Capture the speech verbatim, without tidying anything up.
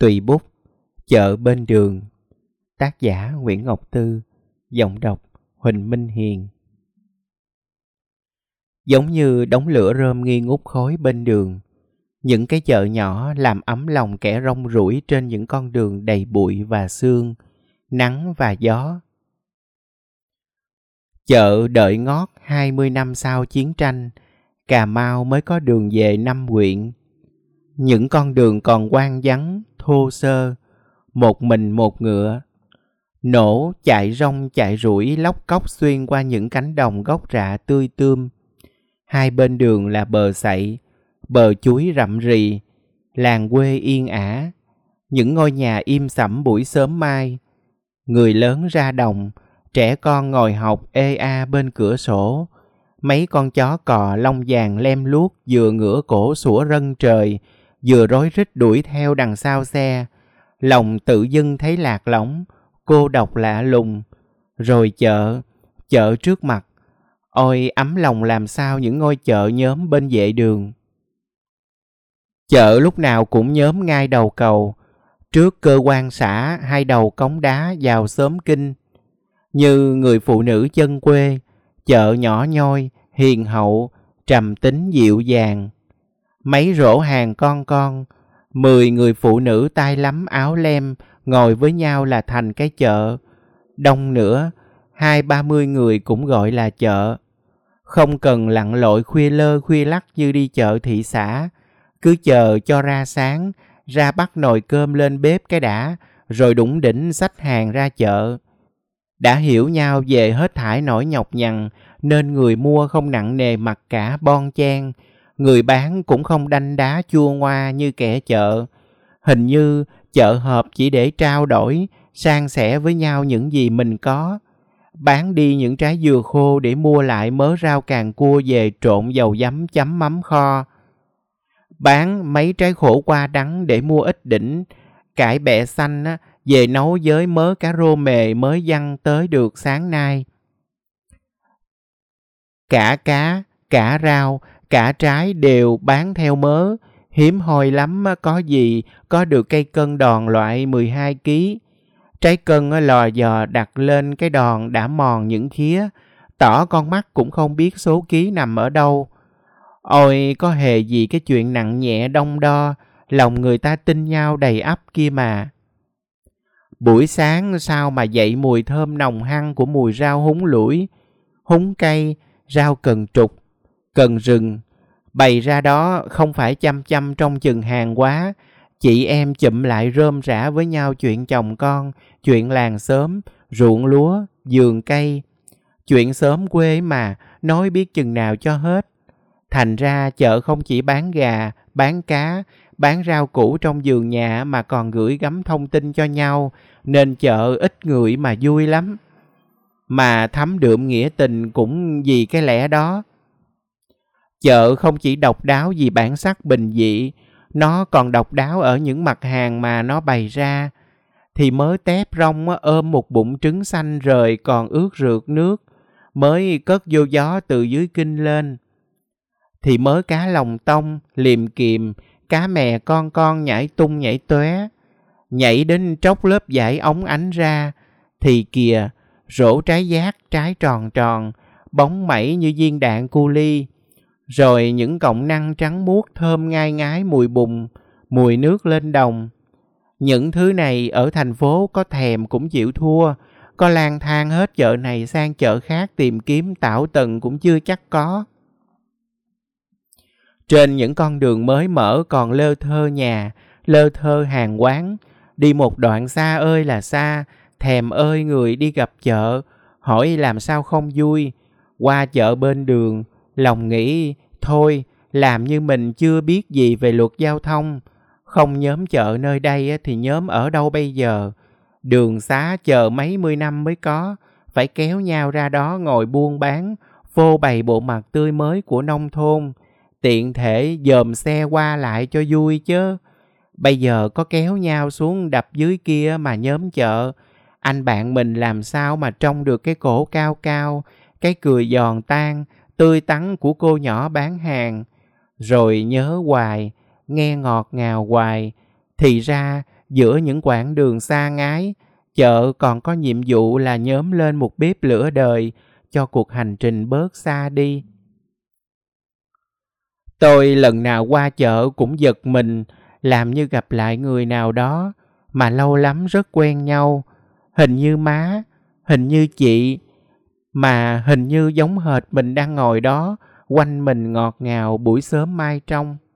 Tùy bút, chợ bên đường. Tác giả Nguyễn Ngọc Tư, giọng đọc Huỳnh Minh Hiền. Giống như đống lửa rơm nghi ngút khói bên đường, những cái chợ nhỏ làm ấm lòng kẻ rong ruổi trên những con đường đầy bụi và sương, nắng và gió. Chợ đợi ngót hai mươi năm sau chiến tranh, Cà Mau mới có đường về năm huyện. Những con đường còn hoang vắng, thô sơ, một mình một ngựa. Nổ chạy rong chạy rủi lóc cóc xuyên qua những cánh đồng gốc rạ tươi tươm. Hai bên đường là bờ sậy, bờ chuối rậm rì, làng quê yên ả, những ngôi nhà im sẫm buổi sớm mai. Người lớn ra đồng, trẻ con ngồi học ê a bên cửa sổ. Mấy con chó cò lông vàng lem luốc vừa ngửa cổ sủa rân trời, vừa rối rít đuổi theo đằng sau xe. Lòng tự dưng thấy lạc lõng, cô độc lạ lùng. Rồi chợ, chợ trước mặt. Ôi ấm lòng làm sao những ngôi chợ nhóm bên vệ đường. Chợ lúc nào cũng nhóm ngay đầu cầu, trước cơ quan xã hay đầu cống đá vào xóm kinh. Như người phụ nữ chân quê, chợ nhỏ nhoi, hiền hậu, trầm tính dịu dàng. Mấy rổ hàng con con, mười người phụ nữ tay lắm áo lem ngồi với nhau là thành cái chợ. Đông nữa, hai ba mươi người cũng gọi là chợ. Không cần lặn lội khuya lơ khuya lắc như đi chợ thị xã. Cứ chờ cho ra sáng, ra bắt nồi cơm lên bếp cái đã, rồi đủng đỉnh xách hàng ra chợ. Đã hiểu nhau về hết thảy nỗi nhọc nhằn, nên người mua không nặng nề mặc cả bon chen, người bán cũng không đanh đá chua ngoa như kẻ chợ. Hình như chợ họp chỉ để trao đổi, san sẻ với nhau những gì mình có. Bán đi những trái dừa khô để mua lại mớ rau càng cua về trộn dầu giấm chấm mắm kho. Bán mấy trái khổ qua đắng để mua ít đỉnh, cải bẹ xanh á, về nấu với mớ cá rô mề mới dăng tới được sáng nay. Cả cá, cả rau, cả trái đều bán theo mớ, hiếm hoi lắm có gì có được cây cân đòn loại mười hai ki lô gam. Trái cân lò dò đặt lên cái đòn đã mòn những khía, tỏ con mắt cũng không biết số ký nằm ở đâu. Ôi, có hề gì cái chuyện nặng nhẹ đong đo, lòng người ta tin nhau đầy ắp kia mà. Buổi sáng sao mà dậy mùi thơm nồng hăng của mùi rau húng lủi, húng cây, rau cần trục, cần rừng. Bày ra đó không phải chăm chăm trong chừng hàng quá, chị em chụm lại rơm rã với nhau chuyện chồng con, chuyện làng xóm, ruộng lúa, vườn cây. Chuyện xóm quê mà, nói biết chừng nào cho hết. Thành ra chợ không chỉ bán gà, bán cá, bán rau củ trong vườn nhà mà còn gửi gắm thông tin cho nhau, nên chợ ít người mà vui lắm. Mà thấm đượm nghĩa tình cũng vì cái lẽ đó. Chợ không chỉ độc đáo vì bản sắc bình dị, nó còn độc đáo ở những mặt hàng mà nó bày ra. Thì mớ tép rong ôm một bụng trứng xanh rời còn ướt rượt nước, mới cất vô gió từ dưới kinh lên. Thì mớ cá lòng tông, liềm kìm, cá mè con con nhảy tung nhảy tóe, nhảy đến tróc lớp vải ống ánh ra, thì kìa, rổ trái giác, trái tròn tròn, bóng mẩy như viên đạn cu ly. Rồi những cọng năng trắng muốt thơm ngai ngái mùi bùn, mùi nước lên đồng. Những thứ này ở thành phố có thèm cũng chịu thua, có lang thang hết chợ này sang chợ khác tìm kiếm tảo tần cũng chưa chắc có. Trên những con đường mới mở còn lơ thơ nhà, lơ thơ hàng quán. Đi một đoạn xa ơi là xa, thèm ơi người đi gặp chợ, hỏi làm sao không vui. Qua chợ bên đường, lòng nghĩ thôi làm như mình chưa biết gì về luật giao thông. Không nhóm chợ nơi đây thì nhóm ở đâu bây giờ? Đường xá chờ mấy mươi năm mới có, phải kéo nhau ra đó ngồi buôn bán, phô bày bộ mặt tươi mới của nông thôn. Tiện thể dòm xe qua lại cho vui chứ. Bây giờ có kéo nhau xuống đập dưới kia mà nhóm chợ, anh bạn mình làm sao mà trông được cái cổ cao cao, cái cười giòn tan, tươi tắn của cô nhỏ bán hàng. Rồi nhớ hoài, nghe ngọt ngào hoài. Thì ra Giữa những quãng đường xa ngái, chợ còn có nhiệm vụ là nhóm lên một bếp lửa đời cho cuộc hành trình bớt xa đi. Tôi lần nào qua chợ cũng giật mình, làm như gặp lại người nào đó mà lâu lắm rất quen nhau. Hình như má, hình như chị, mà hình như giống hệt mình đang ngồi đó quanh mình ngọt ngào buổi sớm mai trong.